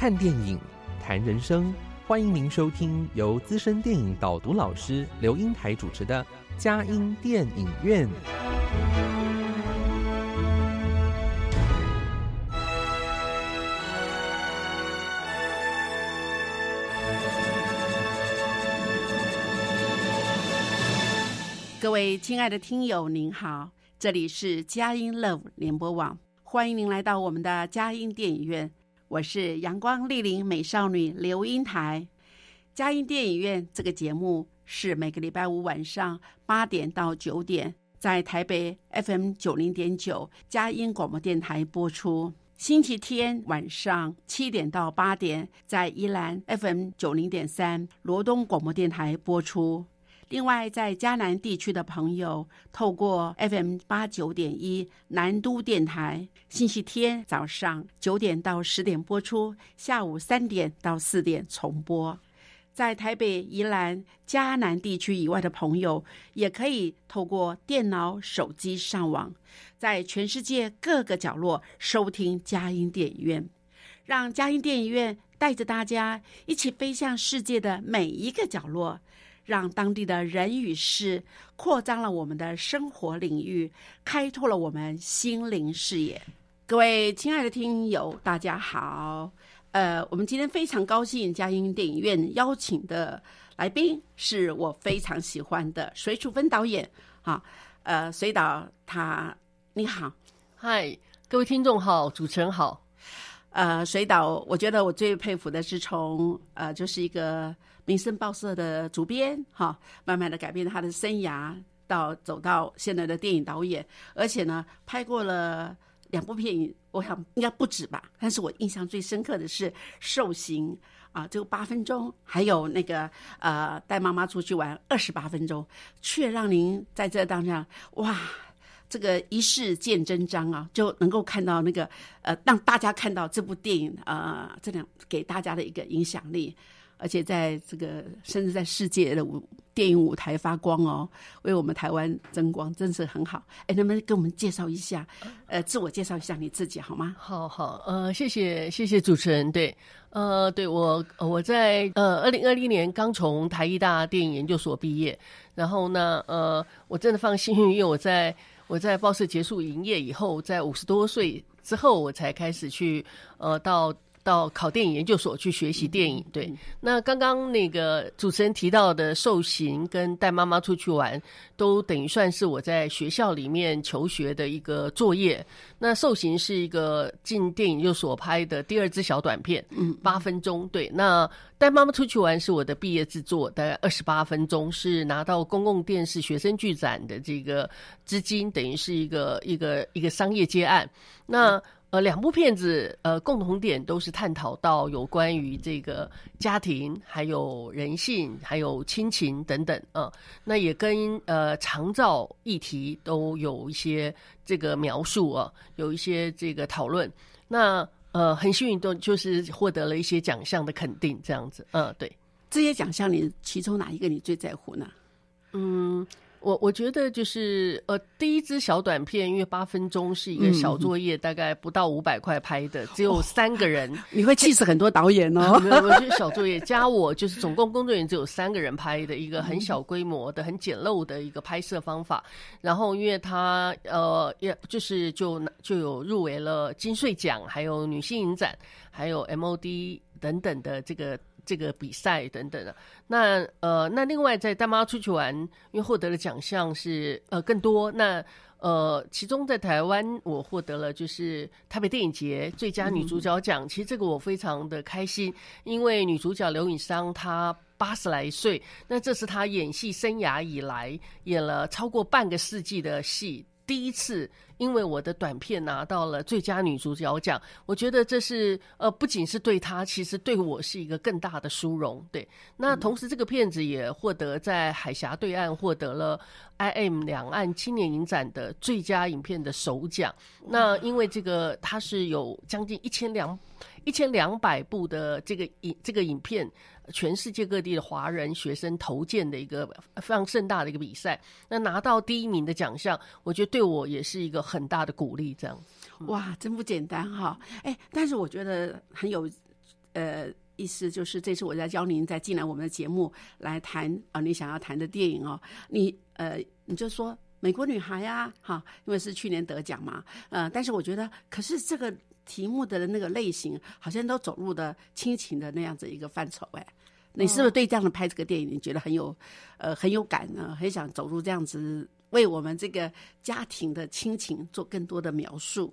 看电影，谈人生，欢迎您收听由资深电影导读老师刘英台主持的佳音电影院。各位亲爱的听友您好，这里是佳音 Love 联播网，欢迎您来到我们的佳音电影院，我是阳光丽玲美少女刘英台。佳音电影院这个节目是每个礼拜五晚上8点到9点，在台北 FM90.9 佳音广播电台播出；星期天晚上7点到8点，在宜兰 FM90.3 罗东广播电台播出。另外，在嘉南地区的朋友，透过 FM89.1 南都电台，星期天早上9点到10点播出，下午3点到4点重播。在台北、宜兰、嘉南地区以外的朋友，也可以透过电脑、手机上网，在全世界各个角落收听佳音电影院，让佳音电影院带着大家一起飞向世界的每一个角落，让当地的人与事扩张了我们的生活领域，开拓了我们心灵视野。各位亲爱的听友，大家好。我们今天非常高兴，佳音电影院邀请的来宾是我非常喜欢的隋楚芬导演。啊，隋导，你好。嗨，各位听众好，主持人好。隋导，我觉得我最佩服的是从就是一个民生报社的主编，哈，慢慢的改变他的生涯，到走到现在的电影导演，而且呢，拍过了2部电影，我想应该不止吧，但是我印象最深刻的是《受刑》啊，这个8分钟，还有那个带妈妈出去玩28分钟，却让您在这当下，哇，这个一世见真章啊，就能够看到那个让大家看到这部电影这样给大家的一个影响力，而且在这个甚至在世界的电影舞台发光哦，为我们台湾争光，真是很好。哎，能不能给我们介绍一下，自我介绍一下你自己好吗？好好，谢谢主持人。对，对我在2020年刚从台艺大电影研究所毕业，然后呢，我真的非常幸运，因为我在报社结束营业以后，在50多岁之后，我才开始去到考电影研究所去学习电影。对，那刚刚那个主持人提到的受刑跟带妈妈出去玩，都等于算是我在学校里面求学的一个作业。那受刑是一个进电影研究所拍的第2支小短片，8分钟。对，那带妈妈出去玩是我的毕业制作，大概28分钟，是拿到公共电视学生剧展的这个资金，等于是一个商业接案。那2部片子共同点都是探讨到有关于这个家庭，还有人性，还有亲情等等啊。那也跟长照议题都有一些这个描述啊，有一些这个讨论。那很幸运，就是获得了一些奖项的肯定，这样子。对，这些奖项你其中哪一个你最在乎呢？我觉得就是第1支小短片，因为8分钟是一个小作业，大概不到500块拍的，只有3个人，你会气死很多导演哦。没有，我就是小作业加我就是总共工作人员只有3个人拍的一个很小规模的、很简陋的一个拍摄方法。然后因为他就有入围了金穗奖，还有女性影展，还有 MOD 等等的这个比赛等等的。那另外在带妈出去玩，因为获得的奖项是更多。那其中在台湾我获得了就是台北电影节最佳女主角奖，其实这个我非常的开心，因为女主角刘允商她80来岁，那这是她演戏生涯以来演了超过半个世纪的戏，第一次因为我的短片拿到了最佳女主角奖，我觉得这是不仅是对她，其实对我是一个更大的殊荣。对，那同时这个片子也获得在海峡对岸获得了 IM 两岸青年影展的最佳影片的首奖。那因为这个它是有将近1200部的这个影片，全世界各地的华人学生投件的一个非常盛大的一个比赛，那拿到第一名的奖项，我觉得对我也是一个很大的鼓励。这样，哇，真不简单哈！哎，但是我觉得很有意思，就是这次我在邀您再进来我们的节目来谈啊，你想要谈的电影哦，你就说《美国女孩》呀，哈，因为是去年得奖嘛，但是我觉得，可是这个题目的那个类型好像都走入的亲情的那样子一个范畴。哎，你是不是对这样的拍这个电影你觉得很有感呢？很想走入这样子为我们这个家庭的亲情做更多的描述。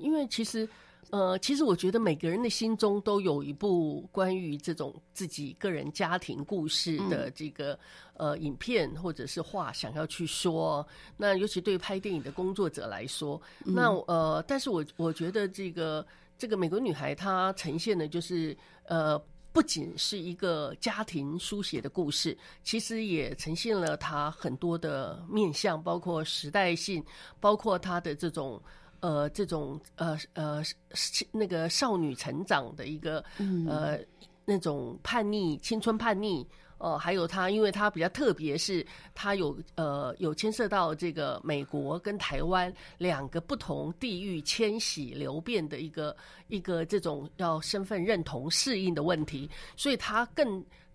因为其实我觉得每个人的心中都有一部关于这种自己个人家庭故事的这个影片或者是话想要去说，那尤其对拍电影的工作者来说，那但是我觉得这个美国女孩她呈现的就是不仅是一个家庭书写的故事，其实也呈现了她很多的面向，包括时代性，包括她的那个少女成长的一个那种叛逆，青春叛逆哦，还有他，因为他比较特别，是他有牵涉到这个美国跟台湾两个不同地域迁徙流变的一个这种要身份认同适应的问题，所以他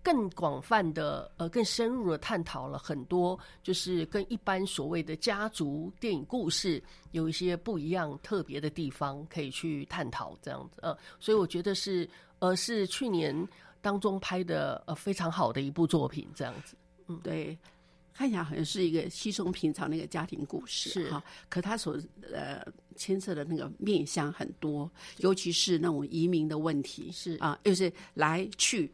更广泛的更深入的探讨了很多，就是跟一般所谓的家族电影故事有一些不一样特别的地方可以去探讨这样子。所以我觉得是去年当中拍的非常好的一部作品这样子。对，看起来好像是一个稀松平常的一个家庭故事，是哈，可他所牵涉的那个面向很多，尤其是那种移民的问题，是啊，就是来去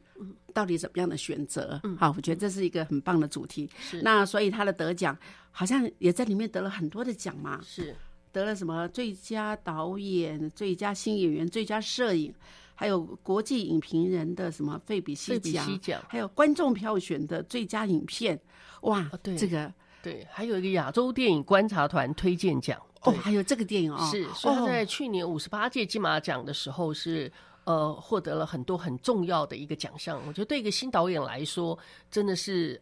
到底怎么样的选择。好，我觉得这是一个很棒的主题。那所以他的得奖好像也在里面得了很多的奖嘛，是得了什么最佳导演、最佳新演员、最佳摄影，还有国际影评人的什么费比西奖，还有观众票选的最佳影片。哇，对，这个对，还有一个亚洲电影观察团推荐奖。哦，还有这个电影哦，是，所以他在去年58届金马奖的时候是获得了很多很重要的一个奖项。我觉得对一个新导演来说，真的是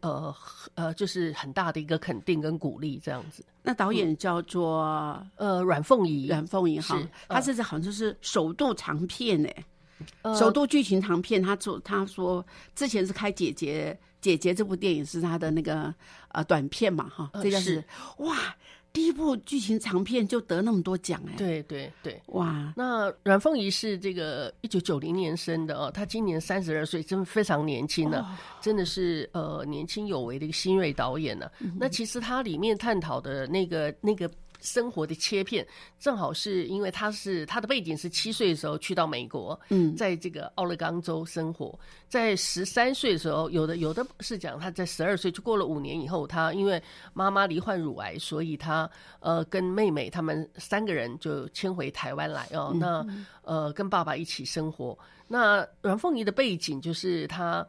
就是很大的一个肯定跟鼓励这样子。那导演叫做阮凤仪，阮凤仪哈，他这次好像就是首度长片哎。首度剧情长片，他说之前是开姐姐这部电影是他的那个短片嘛哈，这个是哇第一部剧情长片就得那么多奖哎，对对对，哇！那阮凤仪是这个1990年生的哦，他今年32岁，真的非常年轻了，真的是年轻有为的一个新锐导演了。那其实他里面探讨的那个生活的切片，正好是因为他的背景是7岁的时候去到美国，在这个奥勒冈州生活，在13岁的时候，有的是讲他在12岁，就过了5年以后，他因为妈妈罹患乳癌，所以他跟妹妹他们3个人就迁回台湾来哦，那跟爸爸一起生活。那阮凤仪的背景就是他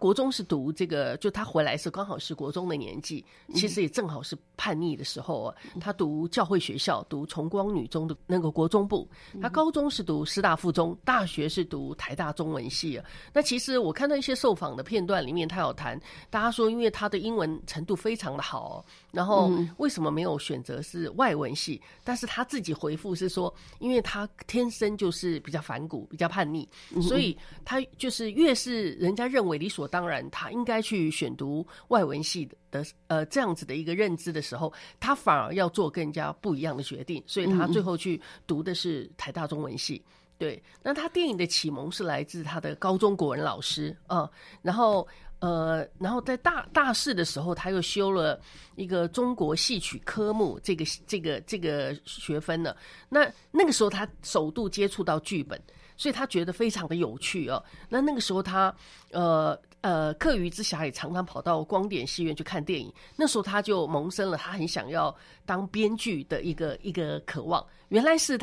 国中是读这个，就他回来是刚好是国中的年纪，其实也正好是叛逆的时候啊。他读教会学校，读崇光女中的那个国中部。他高中是读师大附中，大学是读台大中文系啊。那其实我看到一些受访的片段里面，他有谈，大家说因为他的英文程度非常的好，然后为什么没有选择是外文系？但是他自己回复是说，因为他天生就是比较反骨、比较叛逆，所以他就是越是人家认为理所当然他应该去选读外文系的这样子的一个认知的时候，他反而要做更加不一样的决定，所以他最后去读的是台大中文系。对，那他电影的启蒙是来自他的高中国文老师啊，然后在大四的时候，他又修了一个中国戏曲科目这个学分了。那个时候他首度接触到剧本，所以他觉得非常的有趣哦。那个时候他课余之暇也常常跑到光点戏院去看电影。那时候他就萌生了他很想要当编剧的一个渴望。原来是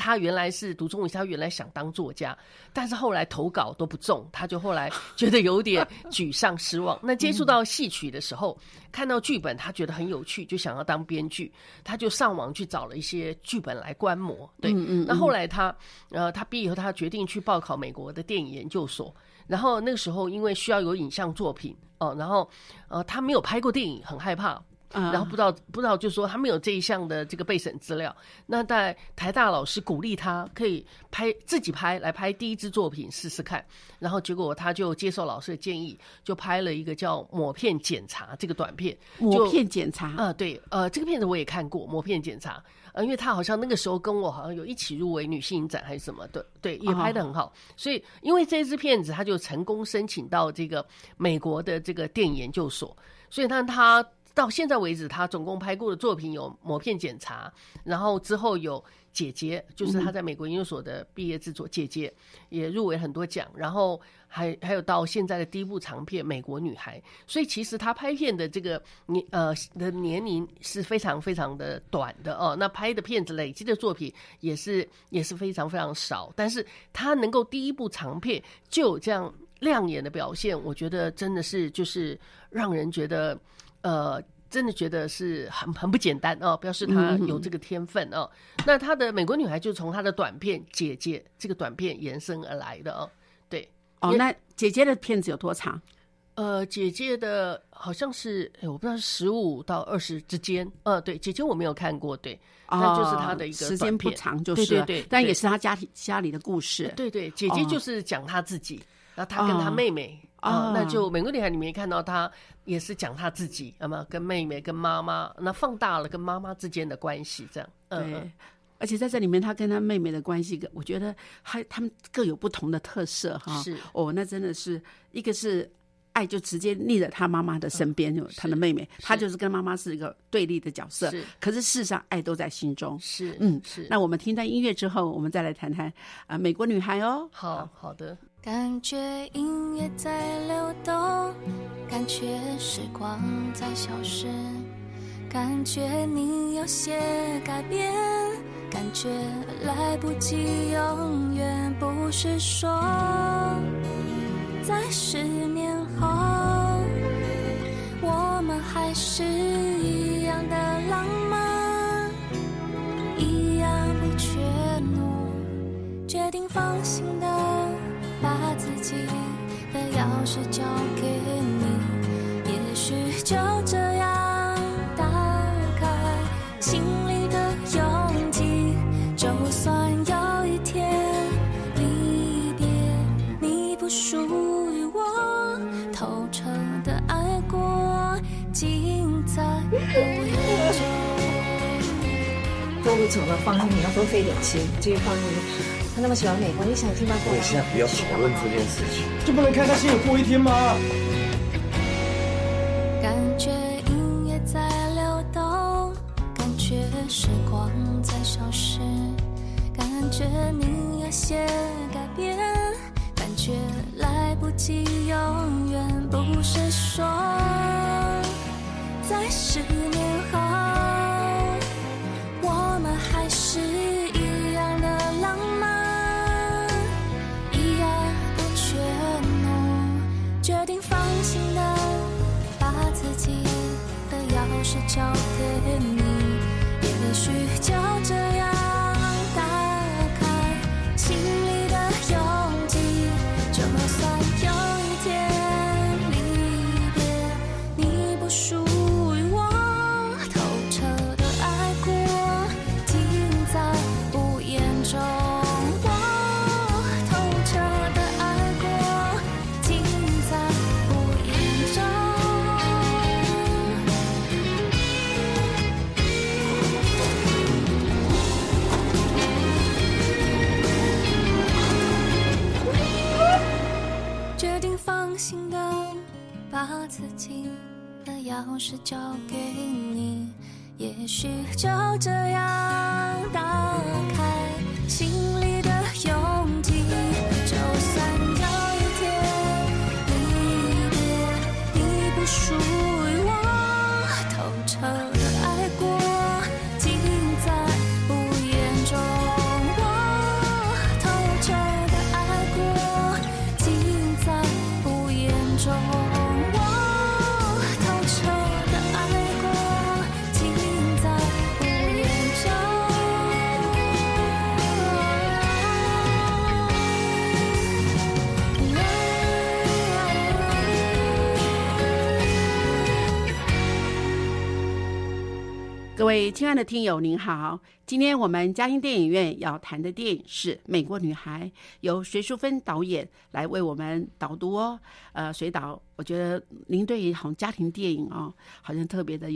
读中文系，他原来想当作家，但是后来投稿都不中，他就后来觉得有点沮丧失望。那接触到戏曲的时候，看到剧本他觉得很有趣，就想要当编剧，他就上网去找了一些剧本来观摩。对，那后来他毕业以后，他决定去报考美国的电影研究所。然后那个时候因为需要有影像作品哦，然后他没有拍过电影，很害怕，然后不知道就是说他没有这一项的这个备审资料。那在台大老师鼓励他可以自己拍第一支作品试试看，然后结果他就接受老师的建议，就拍了一个叫抹片检查这个短片。抹片检查啊，对，这个片子我也看过，抹片检查。因为他好像那个时候跟我好像有一起入围女性影展还是什么的，对，也拍得很好。所以因为这支片子他就成功申请到这个美国的这个电影研究所。所以他到现在为止他总共拍过的作品有抹片检查，然后之后有姐姐，就是他在美国研究所的毕业制作，姐姐也入围很多奖，然后还有到现在的第一部长片美国女孩。所以其实他拍片的这个的年龄是非常非常的短的哦。那拍的片子累积的作品也是非常非常少，但是他能够第一部长片就有这样亮眼的表现，我觉得真的是就是让人觉得真的觉得是很不简单哦，表示他有这个天分哦。那他的美国女孩就从他的短片《姐姐》这个短片延伸而来的哦。对哦，那姐姐的片子有多长？姐姐的好像是我不知道15到20之间。对，姐姐我没有看过，对，那就是他的一个短片，时间不长就是，对，但也是他家里的故事。对，姐姐就是讲他自己，然后他跟他妹妹。那就美国女孩里面看到她也是讲她自己，跟妹妹跟妈妈，那放大了跟妈妈之间的关系这样。对，而且在这里面她跟她妹妹的关系，我觉得他们各有不同的特色哈。是哦，那真的是一个是爱就直接腻在她妈妈的身边，她的妹妹，她就是跟妈妈是一个对立的角色，可是事实上爱都在心中。是，是。那我们听到音乐之后，我们再来谈谈美国女孩哦。好的。感觉音乐在流动，感觉时光在消失，感觉你有些改变，感觉来不及，永远不是说在10年后我们还是一样的浪漫，一样不怯懦，决定放心的把自己的钥匙交给你，也许就这样打开心里的勇气，就算有一天离别，你不属于我，透彻的爱过，精彩不厌倦。都不走了，方你要多费点心，这个方你他那么喜欢美国，你想听他过来？我现在不要讨论这件事情，就不能看他心里过一天吗？感觉音乐在流动，感觉时光在消失，感觉你有些改变，感觉来不及，永远不是说在10年后我们还是一样的浪漫。决定放心的把自己的钥匙交给你，也许就这样打开心里的勇气，就算有一天离别，你不属于我，透彻的爱过，尽在不言中。放心的把自己的钥匙交给你，也许就这样打开心里的勇气，就算有一天离别，各位亲爱的听友您好，今天我们嘉兴电影院要谈的电影是《美国女孩》，由隋淑芬导演来为我们导读哦。隋导，我觉得您对于好像家庭电影哦，好像特别的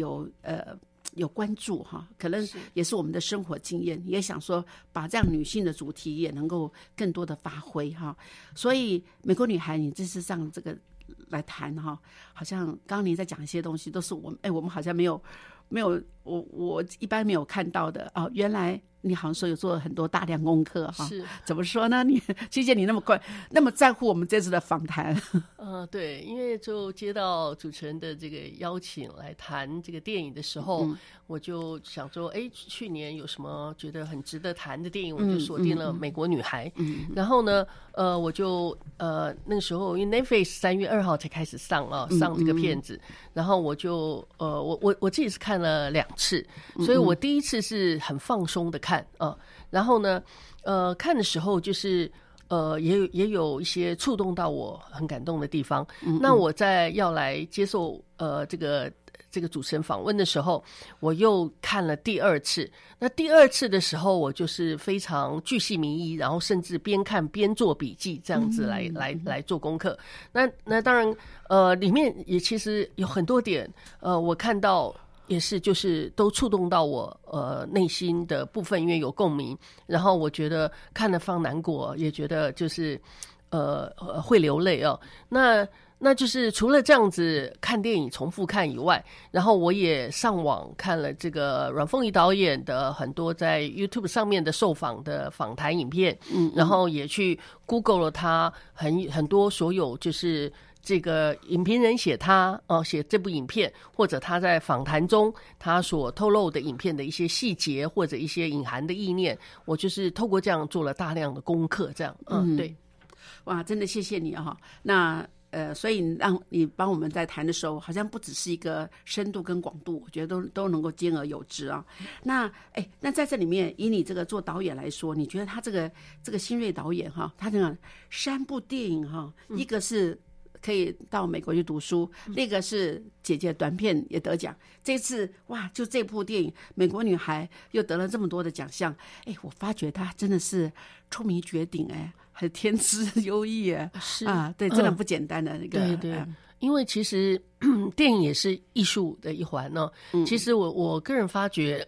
有关注哈，可能也是我们的生活经验，也想说把这样女性的主题也能够更多的发挥哈。所以《美国女孩》，你这次上这个来谈哈，好像刚刚您在讲一些东西，都是我们好像没有，我一般没有看到的哦。原来你好像说有做了很多大量功课哈。是，怎么说呢？你谢谢你那么在乎我们这次的访谈。对，因为就接到主持人的这个邀请来谈这个电影的时候，我就想说，哎，去年有什么觉得很值得谈的电影，我就锁定了《美国女孩》。然后呢，我就那个时候因为 Netflix 3月2号才开始上啊，上这个片子，然后我就我自己是看了2次，所以我第一次是很放松的看啊，然后呢，看的时候就是也有一些触动到我很感动的地方。那我在要来接受这个主持人访问的时候，我又看了第2次。那第2次的时候，我就是非常巨细靡遗，然后甚至边看边做笔记，这样子来做功课。那当然，里面也其实有很多点，我看到。也是，就是都触动到我内心的部分，因为有共鸣。然后我觉得看了放难过，也觉得就是会流泪哦。那就是除了这样子看电影重复看以外，然后我也上网看了这个阮凤仪导演的很多在 YouTube 上面的受访的访谈影片，然后也去 Google 了他很多所有就是。这个影评人写他写这部影片，或者他在访谈中他所透露的影片的一些细节，或者一些隐含的意念，我就是透过这样做了大量的功课，这样对，哇，真的谢谢你哈。那所以让你帮我们在谈的时候，好像不只是一个深度跟广度，我觉得都能够兼而有之啊。那在这里面，以你这个做导演来说，你觉得他这个新锐导演哈，他这样3部电影哈，一个是。可以到美国去读书，那个是姐姐短片也得奖，这次哇，就这部电影《美国女孩》又得了这么多的奖项，哎，我发觉她真的是出名绝顶哎，很天资优异哎，是啊，对，真的不简单的那个。对对，因为其实电影也是艺术的一环呢。其实我个人发觉，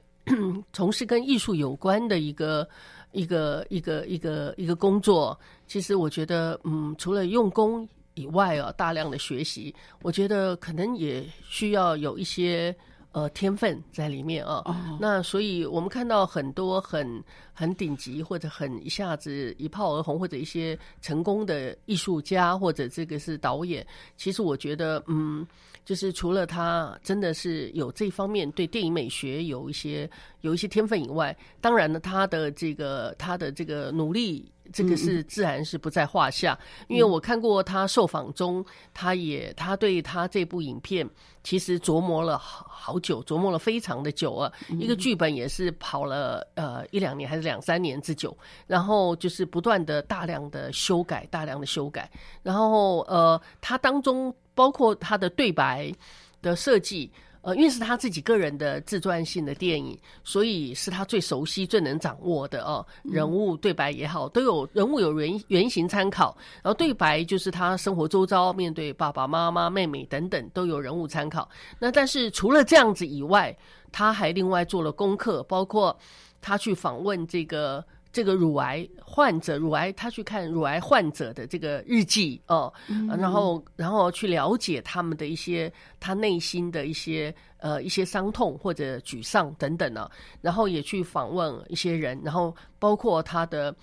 从事跟艺术有关的一个工作，其实我觉得除了用功。以外啊，大量的学习，我觉得可能也需要有一些天分在里面啊。那所以我们看到很多很顶级或者很一下子一炮而红，或者一些成功的艺术家或者这个是导演，其实我觉得就是除了他真的是有这方面对电影美学有一些天分以外，当然呢，他的这个努力。这个是自然是不在话下，因为我看过他受访中，他对他这部影片其实琢磨了好久，琢磨了非常的久啊，一个剧本也是跑了1-2年还是2-3年之久，然后就是不断的大量的修改，然后他当中包括他的对白的设计。因为是他自己个人的自传性的电影，所以是他最熟悉最能掌握的哦，人物对白也好，都有人物有原型参考，然后对白就是他生活周遭面对爸爸妈妈妹妹等等都有人物参考。那但是除了这样子以外，他还另外做了功课，包括他去访问这个乳癌患者，他去看乳癌患者的这个日记哦，然后去了解他们的一些他内心的一些伤痛或者沮丧等等啊，然后也去访问一些人，然后包括他的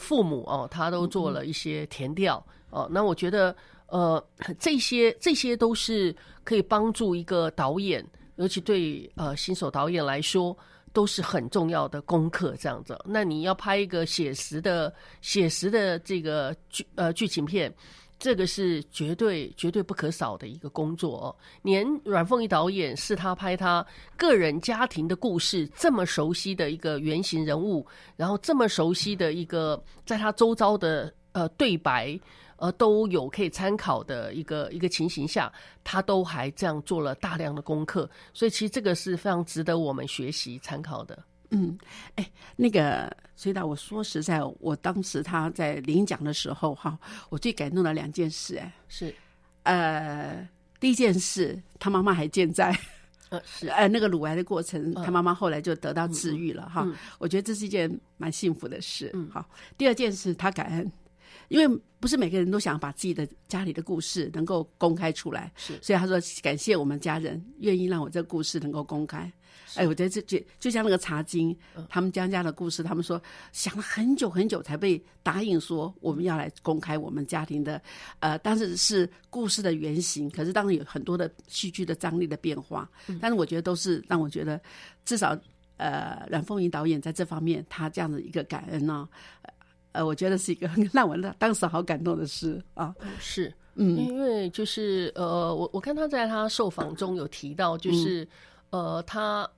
父母哦，他都做了一些田调哦。那我觉得这些都是可以帮助一个导演，尤其对新手导演来说。都是很重要的功课，这样子。那你要拍一个写实的这个剧情片，这个是绝对不可少的一个工作哦。连阮凤仪导演是他拍他个人家庭的故事这么熟悉的一个原型人物，然后这么熟悉的一个在他周遭的对白。都有可以参考的一个情形下，他都还这样做了大量的功课，所以其实这个是非常值得我们学习参考的。嗯，那个所以我说实在，我当时他在领奖的时候哈，我最感动的两件事，是第一件事，他妈妈还健在。是那个乳癌的过程，他妈妈后来就得到治愈了哈。我觉得这是一件蛮幸福的事。好，第二件事，他感恩，因为不是每个人都想把自己的家里的故事能够公开出来，所以他说感谢我们家人愿意让我这个故事能够公开。我觉得这就像那个茶经，他们江家的故事，他们说想了很久很久才被答应说我们要来公开我们家庭的，当时是故事的原型，可是当然有很多的戏剧的张力的变化，但是我觉得都是让我觉得至少阮凤仪导演在这方面他这样的一个感恩呢，我觉得是一个让我当时好感动的事啊。是，因为就是我看他在他受访中有提到，就是他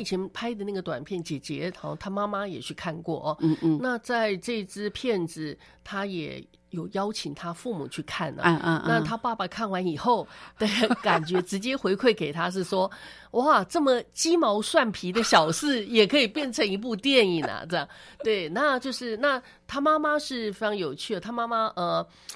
以前拍的那个短片，姐姐好像他妈妈也去看过哦。那在这支片子，他也有邀请他父母去看了，那他爸爸看完以后的感觉，直接回馈给他是说：哇，这么鸡毛蒜皮的小事也可以变成一部电影啊！这样对，那就是那他妈妈是非常有趣的，他妈妈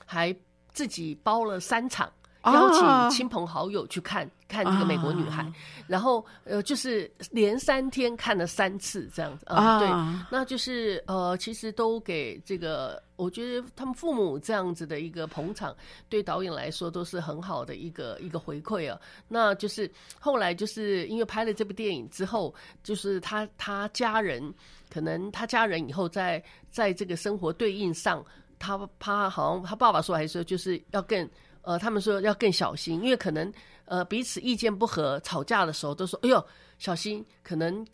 还自己包了3场。邀请亲朋好友去看这个美国女孩，然后就是连3天看了3次这样子对，那就是其实都给这个，我觉得他们父母这样子的一个捧场，对导演来说都是很好的一个回馈啊。那就是后来就是因为拍了这部电影之后，就是他家人，可能他家人以后在这个生活对应上，他好像他爸爸说还说就是要更。他们说要更小心，因为可能彼此意见不合吵架的时候都说哎呦小心，可能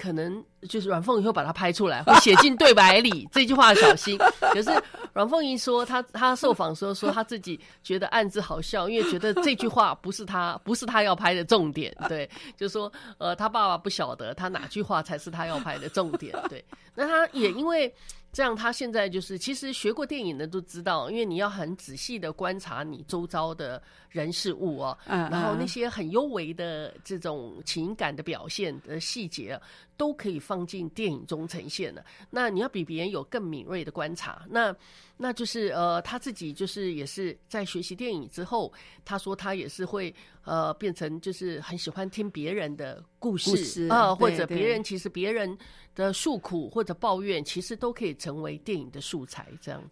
就是阮凤仪会把它拍出来，会写进对白里这句话小心。可是阮凤仪说他受访时候说他自己觉得暗自好笑，因为觉得这句话不是他要拍的重点，对，就说他爸爸不晓得他哪句话才是他要拍的重点，对。那他也因为这样，他现在就是其实学过电影的都知道，因为你要很仔细的观察你周遭的人事物哦，然后那些很幽微的这种情感的表现的细节都可以放进电影中呈现了。那你要比别人有更敏锐的观察，那就是他自己就是也是在学习电影之后，他说他也是会变成就是很喜欢听别人的故事啊，或者别人其实别人的诉苦或者抱怨，其实都可以成为电影的素材这样子。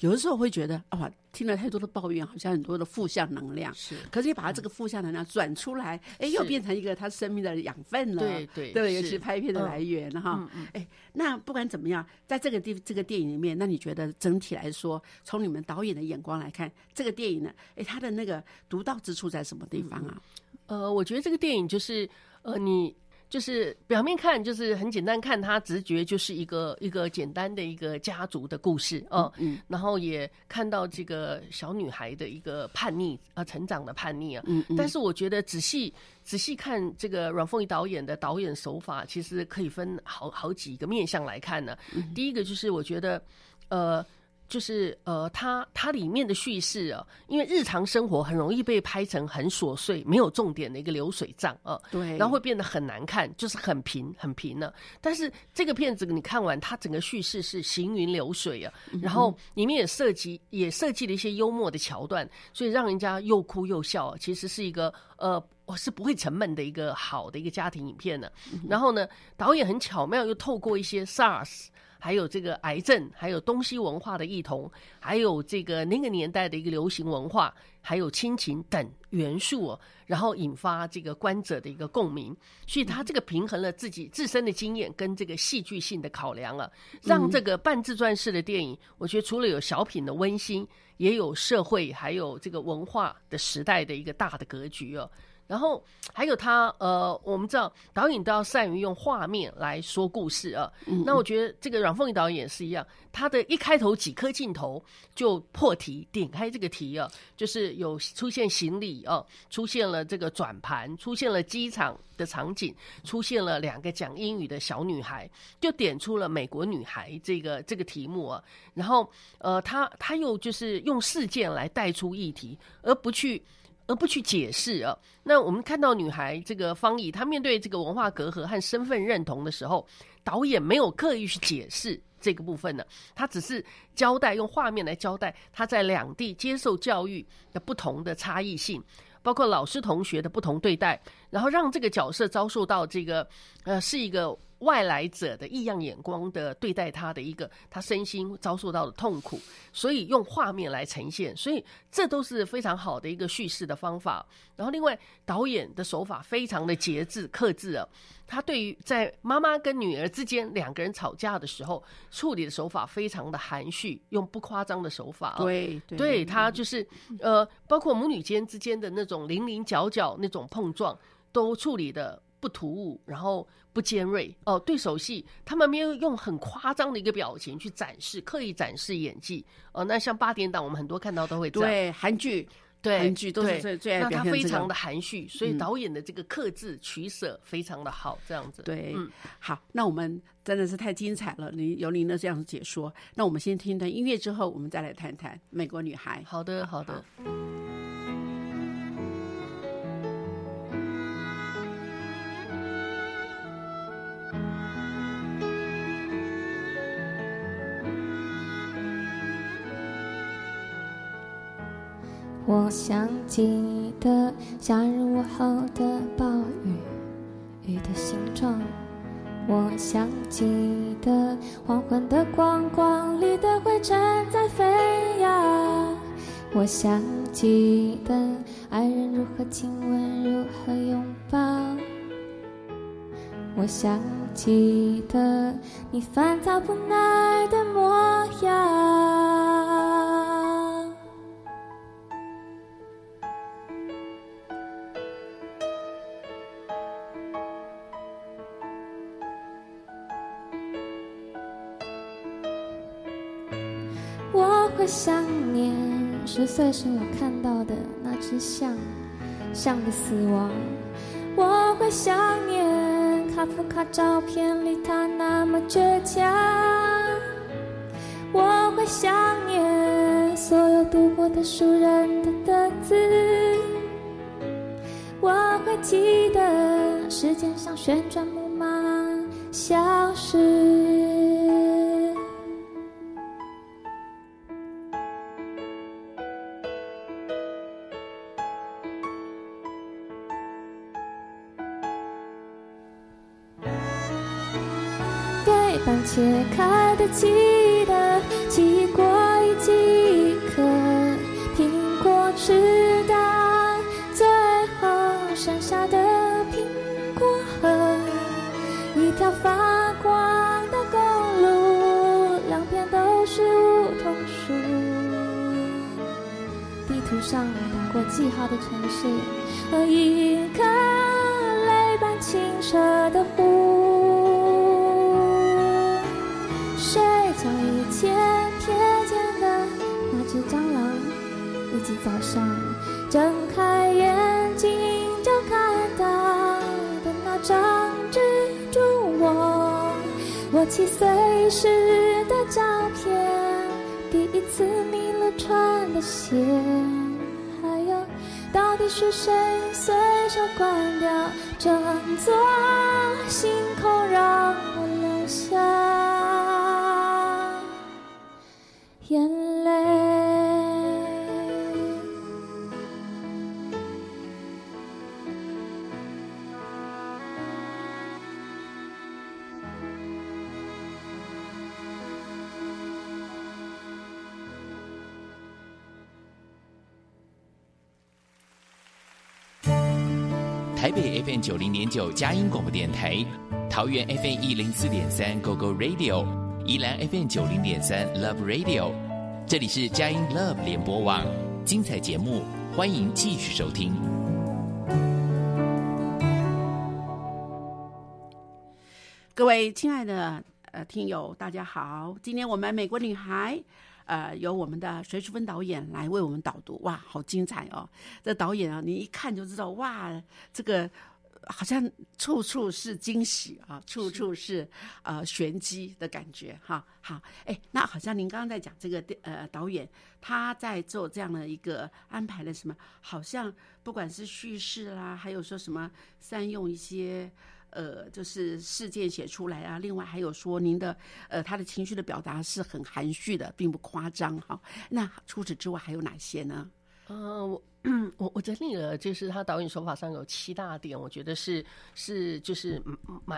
有的时候会觉得啊，听了太多的抱怨，好像很多的负向能量。是，可是你把他这个负向能量转出来，又变成一个他生命的养分了。对，尤其拍片的来源哈。那不管怎么样，在这个电影里面，那你觉得整体来说，从你们导演的眼光来看，这个电影呢，它的那个独到之处在什么地方啊？我觉得这个电影就是你。就是表面看就是很简单，看他直觉就是一个简单的一个家族的故事啊，然后也看到这个小女孩的一个叛逆啊，成长的叛逆啊。但是我觉得仔细看这个阮凤仪导演的导演手法，其实可以分好几个面向来看呢。第一个就是我觉得就是它里面的叙事啊，因为日常生活很容易被拍成很琐碎、没有重点的一个流水账啊，对，然后会变得很难看，就是很平了。但是这个片子你看完，它整个叙事是行云流水啊，然后里面也设计了一些幽默的桥段，所以让人家又哭又笑啊，其实是一个我是不会沉闷的一个好的一个家庭影片的。然后呢，导演很巧妙又透过一些 SARS。还有这个癌症，还有东西文化的异同，还有这个那个年代的一个流行文化，还有亲情等元素哦，然后引发这个观者的一个共鸣，所以他这个平衡了自己自身的经验跟这个戏剧性的考量了，让这个半自传式的电影，我觉得除了有小品的温馨，也有社会还有这个文化的时代的一个大的格局哦。然后还有他我们知道导演都要善于用画面来说故事啊。那我觉得这个阮凤仪导演也是一样，他的一开头几颗镜头就破题，点开这个题啊，就是有出现行李啊，出现了这个转盘，出现了机场的场景，出现了两个讲英语的小女孩，就点出了美国女孩这个题目啊。然后他又就是用事件来带出议题，而不去解释啊。那我们看到女孩这个方怡，她面对这个文化隔阂和身份认同的时候，导演没有刻意去解释这个部分呢，她只是交代，用画面来交代她在两地接受教育的不同的差异性，包括老师同学的不同对待，然后让这个角色遭受到这个是一个外来者的异样眼光的对待他的一个他身心遭受到的痛苦，所以用画面来呈现，所以这都是非常好的一个叙事的方法。然后另外导演的手法非常的节制克制啊，他对于在妈妈跟女儿之间两个人吵架的时候处理的手法非常的含蓄，用不夸张的手法啊，对他就是包括母女间之间的那种零零角角那种碰撞都处理的不突兀，然后不尖锐哦。对手戏他们没有用很夸张的一个表情去展示，刻意展示演技哦。那像八点档我们很多看到都会这样，对韩剧都是最爱表现这个，那他非常的含蓄，所以导演的这个克制取舍非常的好，这样子。对，好，那我们真的是太精彩了，由您的这样解说。那我们先听一段音乐之后，我们再来谈谈《美国女孩》。好的。我想记得夏日午后的暴雨，雨的形状。我想记得黄昏的光，光里的灰尘在飞扬。我想记得爱人如何亲吻，如何拥抱。我想记得你烦躁不耐的模样。会想念10岁时我看到的那只象，象的死亡。我会想念卡夫卡照片里他那么倔强。我会想念所有读过的书人的的字。我会记得时间像旋转木马消失。解开的记忆的记忆过一几颗苹果，直到最后剩下的苹果核。一条发光的公路，两边都是梧桐树。地图上打过记号的城市，和一颗泪般清澈的湖。像以前瞥见的那只蟑螂，以及早上睁开眼睛就看到的那张蜘蛛网。我7岁时的照片，第一次迷路穿的鞋，还有到底是谁随手关掉整座星空让我留下眼泪。台北 FM 90.9佳音广播电台，桃园 FM 104.3 GoGo Radio。宜兰 FM 90.3 Love Radio， 这里是佳音 Love 联播网，精彩节目，欢迎继续收听。各位亲爱的听友，大家好！今天我们美国女孩，由我们的隋淑芬导演来为我们导读，哇，好精彩哦！这导演啊，你一看就知道，哇，这个好像处处是惊喜啊，处处是玄机的感觉哈。好，哎，那好像您刚刚在讲这个导演他在做这样的一个安排的什么，好像不管是叙事啦，还有说什么善用一些。就是事件写出来啊，另外还有说您的他的情绪的表达是很含蓄的，并不夸张哈。那除此之外还有哪些呢？我整理了，就是他导演手法上有7大点，我觉得是就是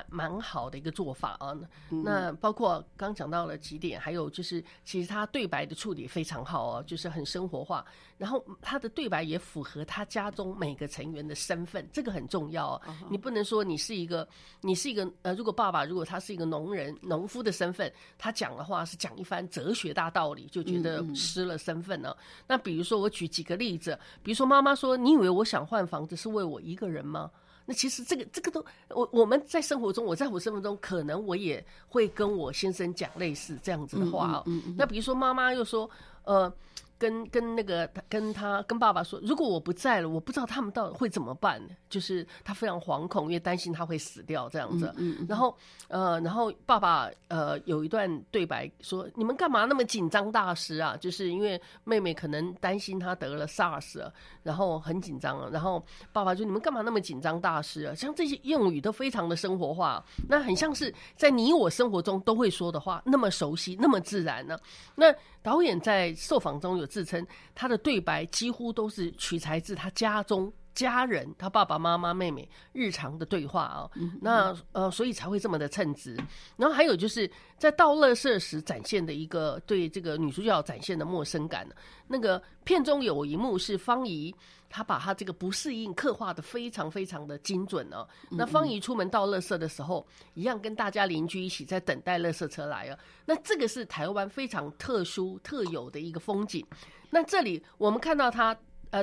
蛮好的一个做法啊。那包括刚讲到了几点，还有就是其实他对白的处理非常好啊，就是很生活化。然后他的对白也符合他家中每个成员的身份，这个很重要啊。你不能说你是一个如果爸爸他是一个农夫的身份，他讲的话是讲一番哲学大道理，就觉得失了身份了啊。那比如说我举几个例子，比如说妈妈说：“你以为我想换房子是为我一个人吗？”那其实这个都，我们在生活中，我在我生活中，可能我也会跟我先生讲类似这样子的话哦。那比如说妈妈又说：“跟爸爸说，如果我不在了，我不知道他们到底会怎么办。”就是他非常惶恐，因为担心他会死掉这样子。然后爸爸有一段对白说：“你们干嘛那么紧张大师啊？”就是因为妹妹可能担心她得了 SARS 啊，然后很紧张啊。然后爸爸就：“你们干嘛那么紧张大师啊？”像这些用语都非常的生活化啊，那很像是在你我生活中都会说的话，那么熟悉，那么自然呢啊。那导演在受访中有自称，他的对白几乎都是取材自他家中家人，他爸爸妈妈妹妹日常的对话啊哦。那所以才会这么的称职。然后还有就是在倒垃圾时展现的一个对这个女主角展现的陌生感。那个片中有一幕是方怡，她把她这个不适应刻画的非常非常的精准哦。那方怡出门倒垃圾的时候，一样跟大家邻居一起在等待垃圾车来啊。那这个是台湾非常特殊特有的一个风景。那这里我们看到她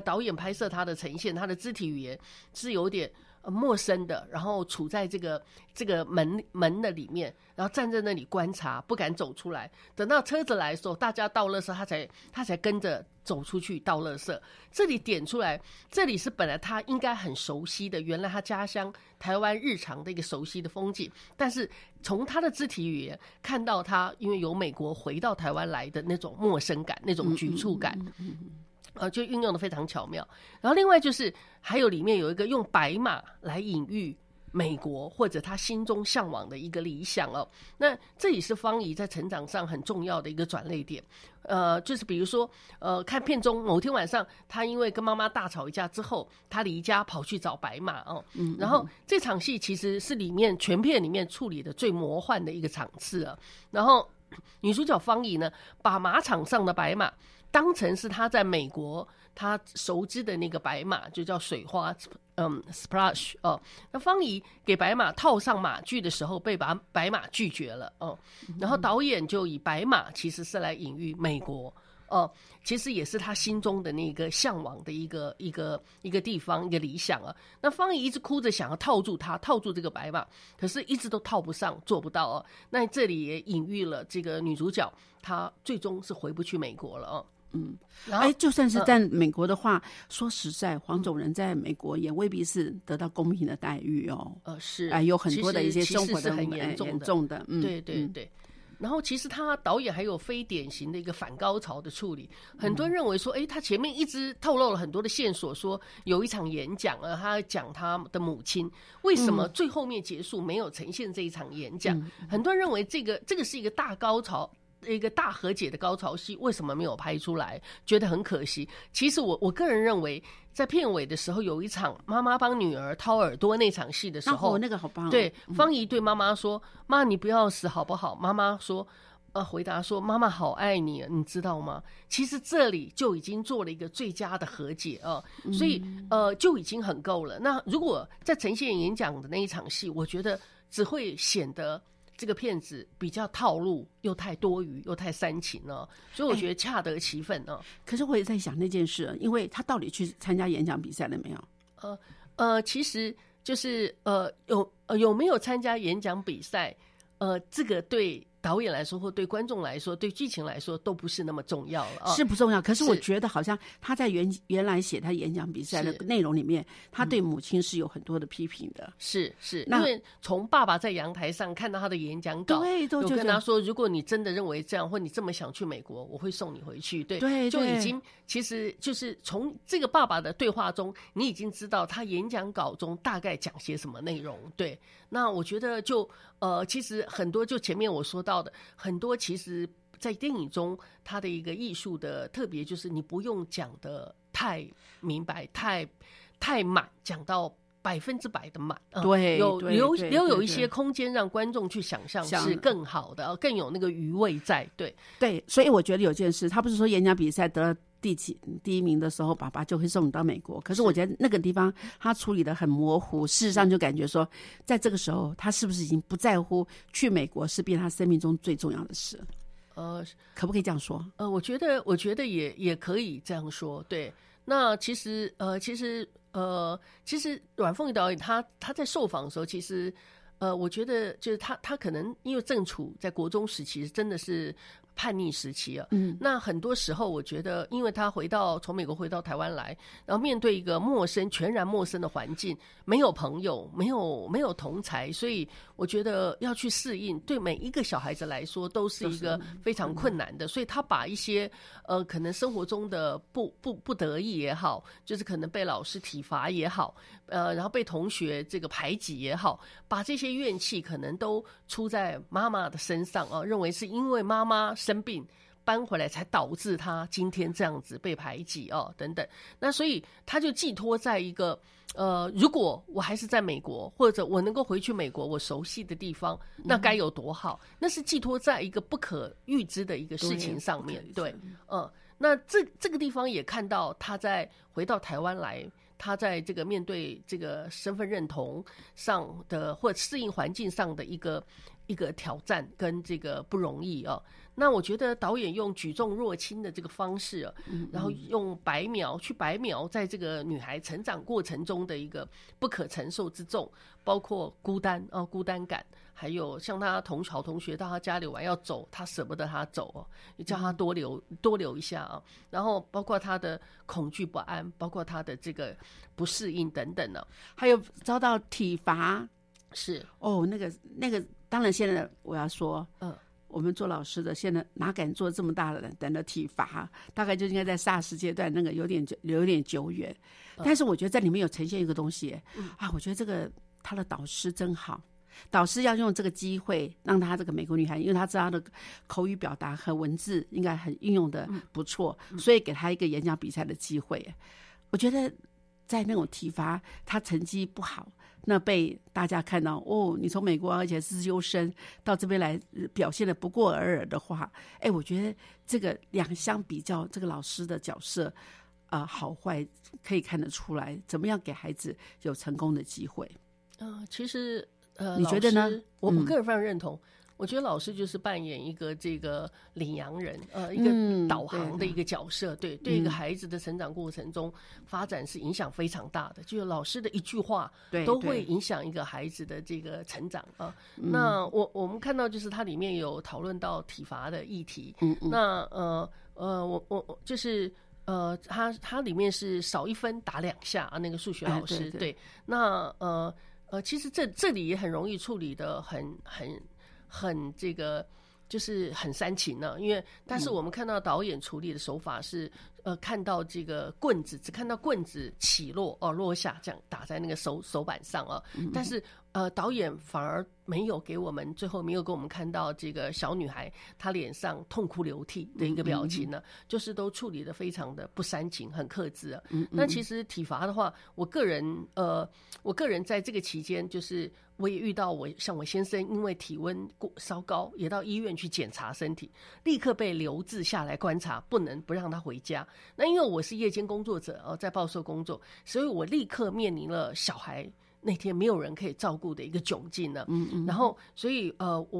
导演拍摄他的呈现，他的肢体语言是有点陌生的，然后处在这个门的里面，然后站在那里观察，不敢走出来。等到车子来的时候，大家倒垃圾，他才跟着走出去倒垃圾。这里点出来，这里是本来他应该很熟悉的，原来他家乡台湾日常的一个熟悉的风景，但是从他的肢体语言看到他因为由美国回到台湾来的那种陌生感，那种局促感。就运用的非常巧妙。然后另外就是还有里面有一个用白马来隐喻美国或者他心中向往的一个理想哦。那这也是方怡在成长上很重要的一个转捩点。就是比如说看片中某天晚上，他因为跟妈妈大吵一架之后，他离家跑去找白马哦。然后这场戏其实是里面全片里面处理的最魔幻的一个场次啊。然后女主角方怡呢，把马场上的白马当成是他在美国他熟知的那个白马，就叫水花splash 哦。那方怡给白马套上马具的时候，被白马拒绝了哦。然后导演就以白马其实是来隐喻美国哦，其实也是他心中的那个向往的一个地方，一个理想啊。那方怡一直哭着想要套住这个白马，可是一直都套不上，做不到哦。那这里也隐喻了这个女主角她最终是回不去美国了哦。就算是在美国的话，说实在，黄种人在美国也未必是得到公平的待遇哦。是，有很多的一些生活的很严重的，对对对。然后其实他导演还有非典型的一个反高潮的处理，很多人认为说，他前面一直透露了很多的线索，说有一场演讲啊，他讲他的母亲为什么最后面结束没有呈现这一场演讲，很多人认为这个是一个大高潮，一个大和解的高潮戏，为什么没有拍出来，觉得很可惜。其实我个人认为，在片尾的时候有一场妈妈帮女儿掏耳朵那场戏的时候，那个好棒。对，方怡对妈妈说：“妈，你不要死好不好？”妈妈说：“回答说，妈妈好爱你，你知道吗？”其实这里就已经做了一个最佳的和解啊，所以就已经很够了。那如果在呈现演讲的那一场戏，我觉得只会显得这个片子比较套路，又太多余，又太煽情了，所以我觉得恰得其分啊。可是我也在想那件事，因为他到底去参加演讲比赛了没有？其实就是有没有参加演讲比赛，这个对导演来说或对观众来说对剧情来说都不是那么重要了、啊、是不重要。可是我觉得好像他在原来写他演讲比赛的内容里面，他对母亲是有很多的批评的。是因为从爸爸在阳台上看到他的演讲稿，对，都有跟他说如果你真的认为这样或你这么想去美国，我会送你回去。 对，就已经其实就是从这个爸爸的对话中你已经知道他演讲稿中大概讲些什么内容。对，那我觉得就其实很多就前面我说到的很多，其实在电影中它的一个艺术的特别就是你不用讲的太明白太满，讲到100%的满、对，有一些空间让观众去想象是更好的，更有那个余味在。对，所以我觉得有件事，他不是说演讲比赛得了第一名的时候爸爸就会送你到美国，可是我觉得那个地方他处理得很模糊，事实上就感觉说在这个时候他是不是已经不在乎去美国是变他生命中最重要的事。可不可以这样说？我觉得也可以这样说。对，那其实阮凤仪导演他在受访的时候，其实我觉得就是他可能因为正处在国中时期真的是叛逆时期啊，那很多时候我觉得因为他从美国回到台湾来，然后面对一个全然陌生的环境，没有朋友，没有同侪，所以我觉得要去适应对每一个小孩子来说都是一个非常困难的，所以他把一些可能生活中的不得意也好，就是可能被老师体罚也好，然后被同学这个排挤也好，把这些怨气可能都出在妈妈的身上啊，认为是因为妈妈生病搬回来才导致他今天这样子被排挤哦，等等。那所以他就寄托在一个如果我还是在美国，或者我能够回去美国我熟悉的地方，那该有多好。那是寄托在一个不可预知的一个事情上面。 对，那这个地方也看到他在回到台湾来，他在这个面对这个身份认同上的或适应环境上的一个挑战跟这个不容易哦。那我觉得导演用举重若轻的这个方式啊，然后用白描在这个女孩成长过程中的一个不可承受之重，包括孤单感，还有像他好同学到他家里玩要走，他舍不得他走哦，也叫他多留一下啊，然后包括他的恐惧不安，包括他的这个不适应等等啊，还有遭到体罚。是哦，那个当然现在我要说我们做老师的现在哪敢做这么大的人的体罚，大概就应该在 SARS 阶段，那个有点久远，但是我觉得在里面有呈现一个东西啊，我觉得这个他的导师真好，导师要用这个机会让他这个美国女孩，因为他知道他的口语表达和文字应该很运用的不错，所以给他一个演讲比赛的机会。我觉得在那种体罚，他成绩不好，那被大家看到哦，你从美国而且是优生到这边来，表现的不过尔尔的话，我觉得这个两相比较，这个老师的角色好坏可以看得出来，怎么样给孩子有成功的机会。其实你觉得呢？我个人非常认同，我觉得老师就是扮演一个这个领航人，一个导航的一个角色，对一个孩子的成长过程中发展是影响非常大的，就是老师的一句话都会影响一个孩子的这个成长啊。那我们看到就是它里面有讨论到体罚的议题，那我就是它里面是少一分打2下啊，那个数学老师对，那其实这里也很容易处理的很这个就是很煽情呢，因为但是我们看到导演处理的手法是看到这个棍子，只看到棍子起落哦，落下这样打在那个手板上啊，但是导演反而没有给我们，最后没有给我们看到这个小女孩她脸上痛哭流涕的一个表情呢，就是都处理得非常的不煽情，很克制啊。那其实体罚的话，我个人在这个期间，就是我也遇到我先生因为体温稍高，也到医院去检查身体，立刻被留置下来观察，不让他回家。那因为我是夜间工作者在报社工作，所以我立刻面临了小孩那天没有人可以照顾的一个窘境了。然后所以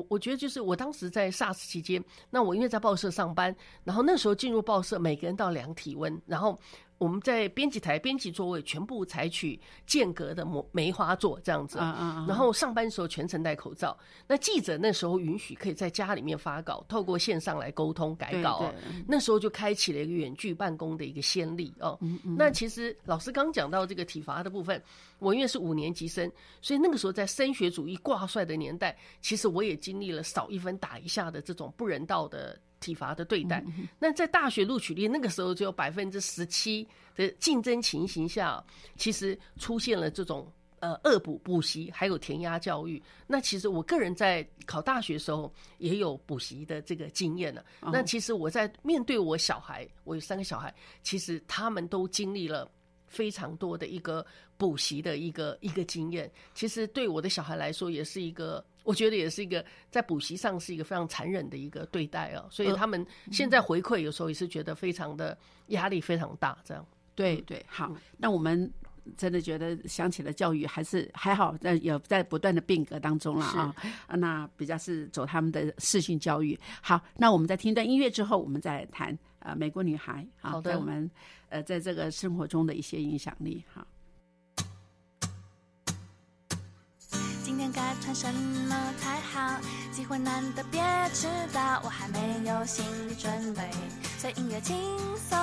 我觉得就是我当时在 SARS 期间，那我因为在报社上班，然后那时候进入报社每个人都量体温，然后我们在编辑台、编辑座位全部采取间隔的梅花座这样子，然后上班的时候全程戴口罩。那记者那时候允许可以在家里面发稿，透过线上来沟通改稿哦。那时候就开启了一个远距办公的一个先例哦。那其实老师刚讲到这个体罚的部分，我因为是5年级生，所以那个时候在升学主义挂帅的年代，其实我也经历了少一分打一下的这种不人道的体罚的对待。那在大学录取率那个时候只有17%的竞争情形下，其实出现了这种恶补习还有填鸭教育。那其实我个人在考大学的时候也有补习的这个经验了。那其实我在面对我小孩，我有3个小孩，其实他们都经历了非常多的一个补习的一个经验。其实对我的小孩来说也是一个，我觉得也是一个在补习上是一个非常残忍的一个对待哦。所以他们现在回馈有时候也是觉得非常的压力非常大这样。对对，好，那我们真的觉得想起了教育还是还好，也在不断的变革当中了啊。那比较是走他们的视讯教育。好，那我们在听一段音乐之后，我们再来谈美国女孩好在我们在这个生活中的一些影响力。好，今天该穿什么才好？机会难得别迟到，我还没有心理准备，随音乐轻松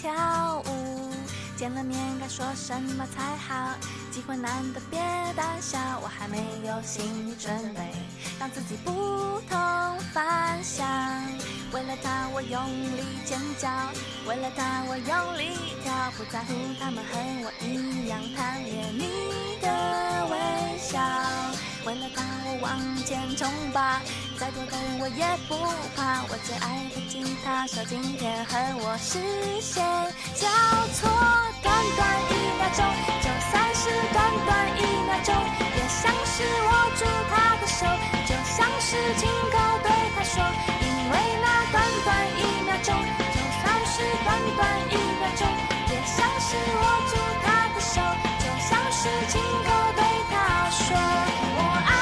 跳舞。见了面该说什么才好？机会难得别胆小，我还没有心理准备，让自己不同凡响。为了他我用力尖叫，为了他我用力跳，不在乎他们和我一样贪恋你的微笑。为了他我往前冲吧，再多的我也不怕。我最爱的吉他手今天和我视线交错，短短1秒钟，就算是短短1秒钟，也像是握住他的手，就像是亲口对他说，因为那短短1秒钟，就算是短短1秒钟，也像是握住他的手，就像是亲口对他说，我爱。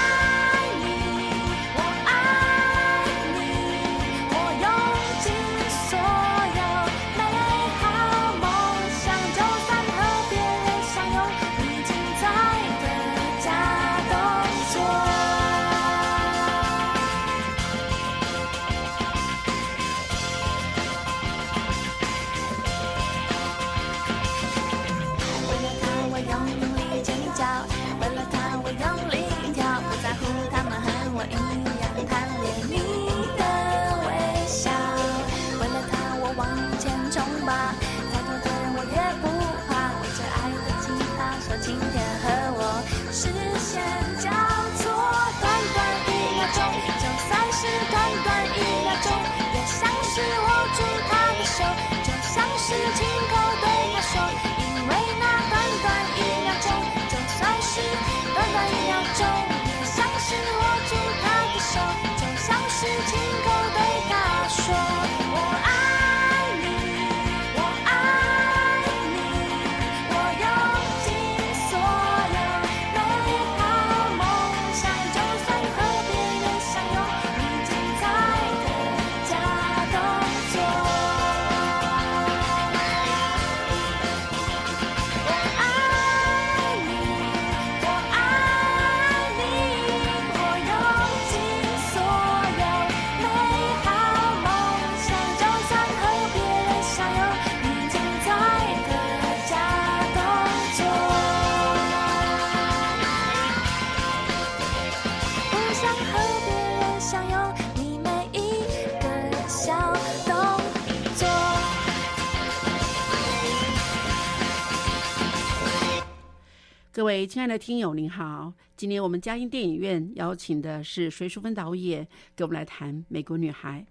各位亲爱的听友您好，今天我们嘉音电影院邀请的是隋淑芬导演给我们来谈美国女孩。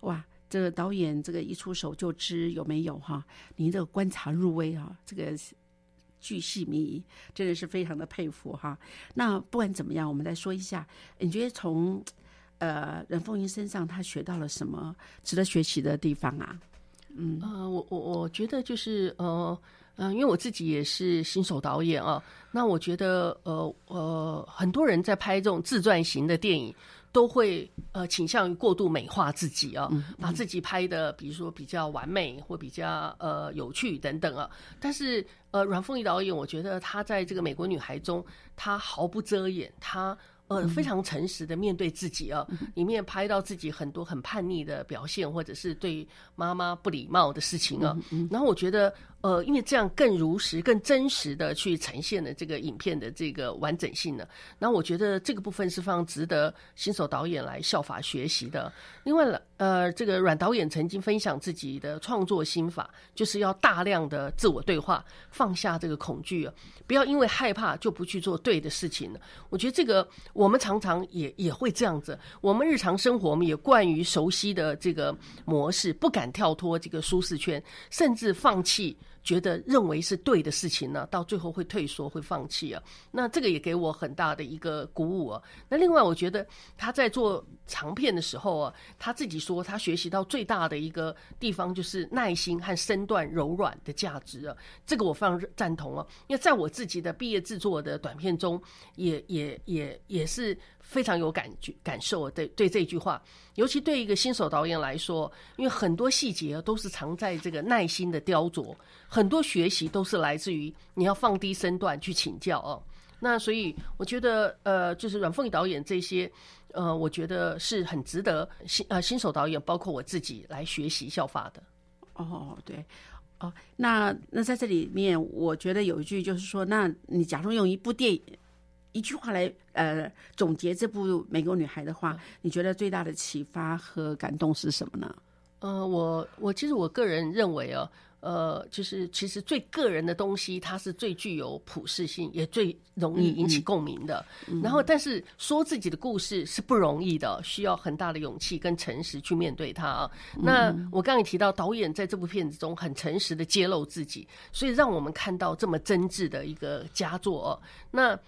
哇，这个导演这个一出手就知有没有哈，您这个观察入微啊，这个巨细靡遗，真的是非常的佩服哈。那不管怎么样，我们来说一下，你觉得从任凤英身上她学到了什么值得学习的地方啊？我觉得就是因为我自己也是新手导演啊，那我觉得很多人在拍这种自传型的电影，都会倾向于过度美化自己啊，把自己拍的比如说比较完美或比较有趣等等啊。但是阮凤仪导演，我觉得他在这个《美国女孩》中，他毫不遮掩，他非常诚实的面对自己啊，里面拍到自己很多很叛逆的表现，或者是对妈妈不礼貌的事情啊。然后我觉得因为这样更如实更真实的去呈现了这个影片的这个完整性呢，然后我觉得这个部分是非常值得新手导演来效法学习的。另外这个阮导演曾经分享自己的创作心法，就是要大量的自我对话，放下这个恐惧啊，不要因为害怕就不去做对的事情了。我觉得这个我们常常也会这样子，我们日常生活我们也惯于熟悉的这个模式，不敢跳脱这个舒适圈，甚至放弃觉得认为是对的事情呢，到最后会退缩会放弃啊。那这个也给我很大的一个鼓舞啊。那另外我觉得他在做长片的时候啊，他自己说他学习到最大的一个地方就是耐心和身段柔软的价值啊，这个我非常赞同啊。因为在我自己的毕业制作的短片中也是非常有感受，对这句话，尤其对一个新手导演来说，因为很多细节都是藏在这个耐心的雕琢，很多学习都是来自于你要放低身段去请教哦。那所以我觉得就是阮凤仪导演这些我觉得是很值得新手导演包括我自己来学习效法的。哦，对哦，那在这里面我觉得有一句就是说，那你假如用一部电影一句话来总结这部《美国女孩》的话，你觉得最大的启发和感动是什么呢？我其实我个人认为啊，就是其实最个人的东西，它是最具有普适性，也最容易引起共鸣的。然后，但是说自己的故事是不容易的，需要很大的勇气跟诚实去面对它啊。那我刚才提到，导演在这部片子中很诚实的揭露自己，所以让我们看到这么真挚的一个佳作啊。那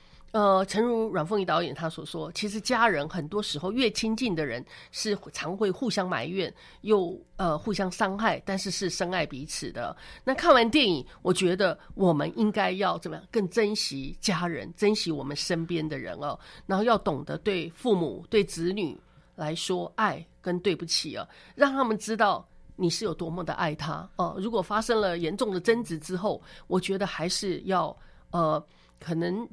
诚如阮凤仪导演他所说，其实家人很多时候越亲近的人是常会互相埋怨又互相伤害，但是是深爱彼此的。那看完电影，我觉得我们应该要怎么样更珍惜家人，珍惜我们身边的人哦，然后要懂得对父母对子女来说爱跟对不起哦，让他们知道你是有多么的爱他哦。如果发生了严重的争执之后，我觉得还是要可能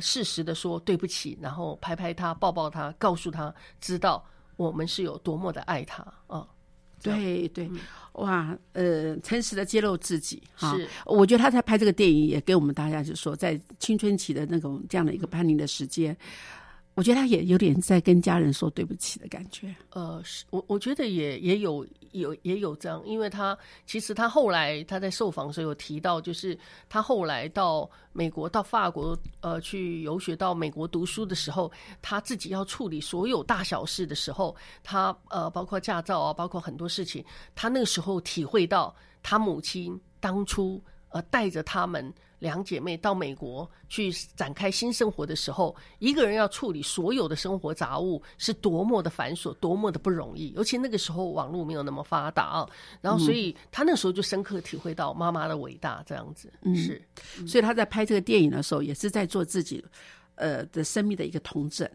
适时的说对不起，然后拍拍他抱抱他，告诉他知道我们是有多么的爱他啊。对对，哇，诚实的揭露自己哈。是，我觉得他在拍这个电影也给我们大家就是说，在青春期的那种这样的一个叛逆的时间，我觉得他也有点在跟家人说对不起的感觉。我觉得也有这样，因为他其实他后来他在受访时有提到，就是他后来到美国到法国去游学到美国读书的时候，他自己要处理所有大小事的时候，他包括驾照啊，包括很多事情，他那个时候体会到他母亲当初带着他们两姐妹到美国去展开新生活的时候，一个人要处理所有的生活杂物是多么的繁琐，多么的不容易，尤其那个时候网络没有那么发达啊。然后所以他那时候就深刻体会到妈妈的伟大这样子。是，所以他在拍这个电影的时候也是在做自己的生命的一个统整，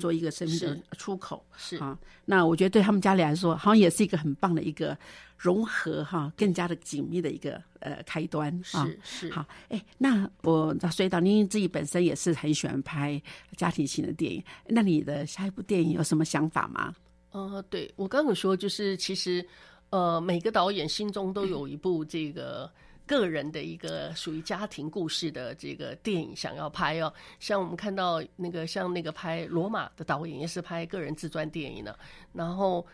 做一个生命的出口。是啊，那我觉得对他们家里来说，好像也是一个很棒的一个融合哈，更加的紧密的一个开端啊。是好，那所以导演自己本身也是很喜欢拍家庭型的电影，那你的下一部电影有什么想法吗？对，我刚刚说就是其实每个导演心中都有一部这个个人的一个属于家庭故事的这个电影想要拍哦。像我们看到像那个拍罗马的导演也是拍个人自传电影的，然后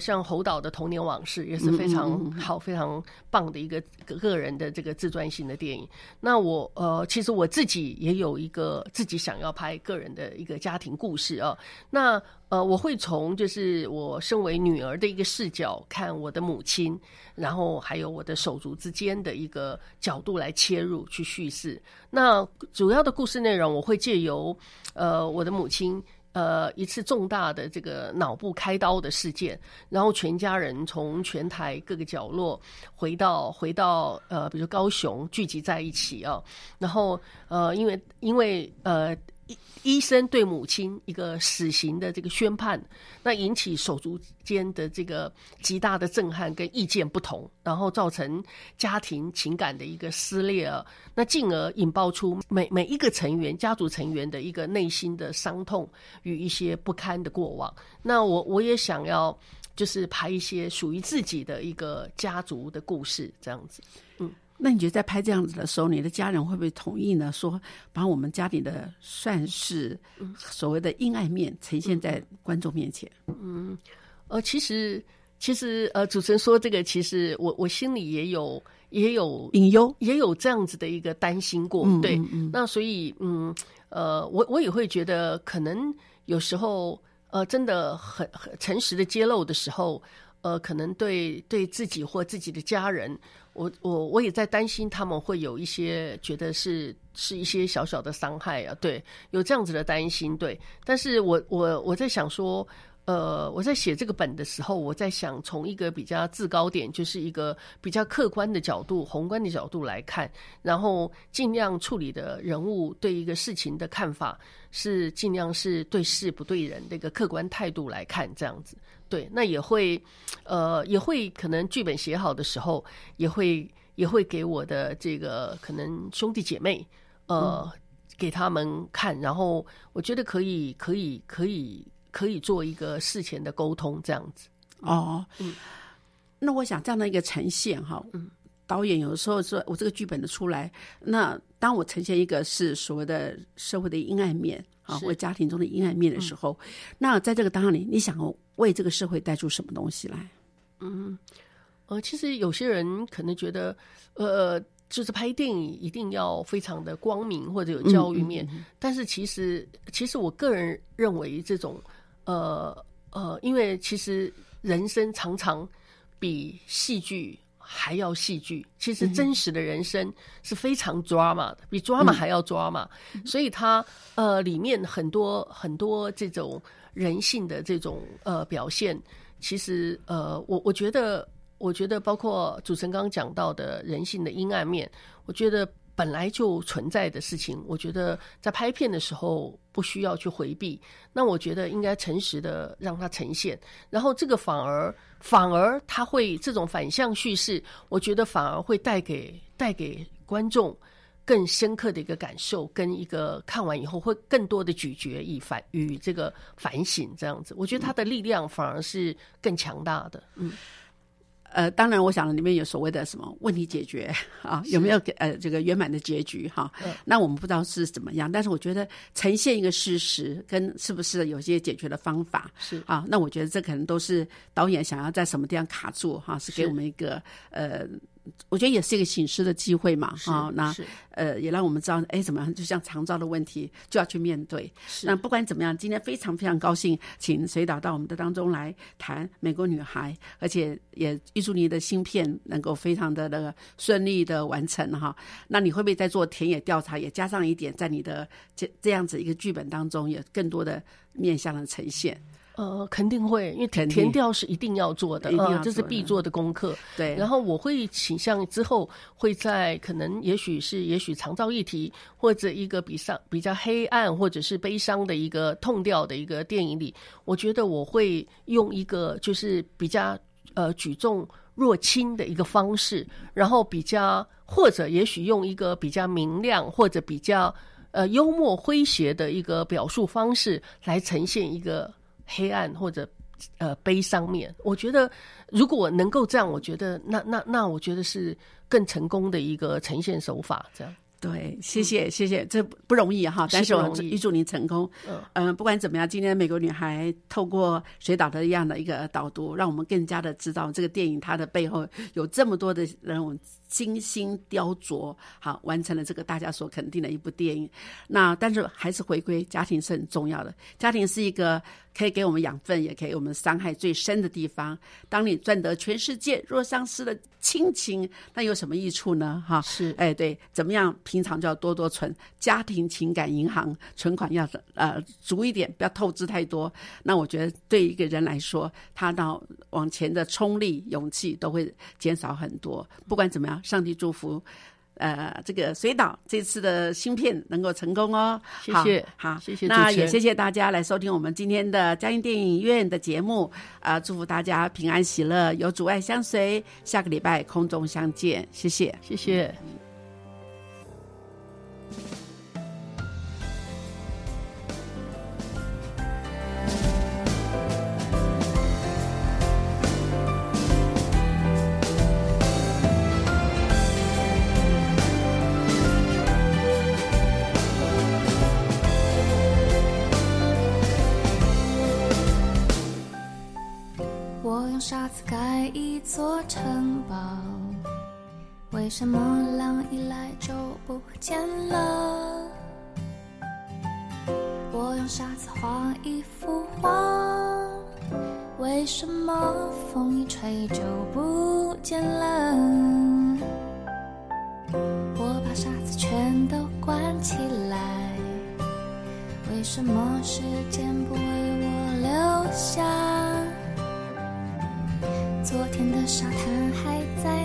像侯导的童年往事也是非常好非常棒的一个个人的这个自传性的电影。那我其实我自己也有一个自己想要拍个人的一个家庭故事啊。那我会从就是我身为女儿的一个视角看我的母亲，然后还有我的手足之间的一个角度来切入去叙事。那主要的故事内容我会借由我的母亲一次重大的这个脑部开刀的事件，然后全家人从全台各个角落回到比如高雄聚集在一起啊。然后因为医生对母亲一个死刑的这个宣判，那引起手足间的这个极大的震撼跟意见不同，然后造成家庭情感的一个撕裂啊，那进而引爆出每一个成员家族成员的一个内心的伤痛与一些不堪的过往。那我也想要就是拍一些属于自己的一个家族的故事这样子。那你觉得在拍这样子的时候，你的家人会不会同意呢？说把我们家里的算是所谓的阴暗面呈现在观众面前？其实主持人说这个，其实我心里也有隐忧，也有这样子的一个担心过。对，那所以我也会觉得，可能有时候真的很诚实的揭露的时候，可能对自己或自己的家人。我也在担心他们会有一些觉得是一些小小的伤害啊，对，有这样子的担心，对。但是我在想说，我在写这个本的时候，我在想从一个比较制高点，就是一个比较客观的角度、宏观的角度来看，然后尽量处理的人物对一个事情的看法是尽量是对事不对人的一个客观态度来看，这样子。对，那也会可能剧本写好的时候，也会给我的这个可能兄弟姐妹，给他们看，然后我觉得可以做一个事前的沟通这样子。那我想这样的一个呈现哈，导演有时候说我这个剧本的出来，那当我呈现一个是所谓的社会的阴暗面。或家庭中的阴暗面的时候，那在这个当里，你想为这个社会带出什么东西来？其实有些人可能觉得，就是拍电影一定要非常的光明或者有教育面，但是其实我个人认为这种，因为其实人生常常比戏剧还要戏剧，其实真实的人生是非常 drama 的，比 drama 还要 drama，所以它里面很多这种人性的这种表现，其实我觉得包括主持人刚刚讲到的人性的阴暗面，我觉得本来就存在的事情，我觉得在拍片的时候不需要去回避，那我觉得应该诚实的让它呈现，然后这个反而它会这种反向叙事，我觉得反而会带给观众更深刻的一个感受，跟一个看完以后会更多的咀嚼与这个反省这样子，我觉得它的力量反而是更强大的。当然我想里面有所谓的什么问题解决啊，有没有这个圆满的结局哈，那我们不知道是怎么样，但是我觉得呈现一个事实跟是不是有些解决的方法是啊，那我觉得这可能都是导演想要在什么地方卡住哈，是给我们一个我觉得也是一个省思的机会嘛，啊，那也让我们知道，哎，怎么样？就像长照的问题，就要去面对。那不管怎么样，今天非常非常高兴，请水导到我们的当中来谈《美国女孩》，而且也预祝你的新片能够非常的那个顺利的完成哈。那你会不会在做田野调查，也加上一点在你的这样子一个剧本当中，有更多的面向的呈现？肯定会，因为填调是一定要做的，这是必做的功课。对，然后我会倾向之后会在可能也许长照议题或者一个比较黑暗或者是悲伤的一个痛调的一个电影里，我觉得我会用一个就是比较举重若轻的一个方式，然后比较或者也许用一个比较明亮或者比较幽默诙谐的一个表述方式来呈现一个。黑暗或者悲伤面，我觉得如果能够这样，我觉得那我觉得是更成功的一个呈现手法，这样。对，谢谢，这不容易哈，但是我预祝您成功。不管怎么样，今天美国女孩透过水导的这样的一个导读，让我们更加的知道这个电影它的背后有这么多的人精心雕琢，好完成了这个大家所肯定的一部电影。那但是还是回归家庭是很重要的，家庭是一个可以给我们养分，也可以给我们伤害最深的地方。当你赚得全世界，若丧失了亲情，那有什么益处呢？哈，是，哎，对，怎么样？平常就要多存家庭情感银行存款，要足一点，不要透支太多。那我觉得对一个人来说，他到往前的冲力、勇气都会减少很多。不管怎么样，上帝祝福这个水岛这次的新片能够成功哦。谢谢，好，谢谢主持人，那也谢谢大家来收听我们今天的嘉音电影院的节目啊、祝福大家平安喜乐，有主爱相随，下个礼拜空中相见，谢谢，谢谢。沙子盖一座城堡，为什么狼一来就不见了？我用沙子画一幅画，为什么风一吹就不见了？我把沙子全都关起来，为什么时间不为我留下？昨天的沙滩还在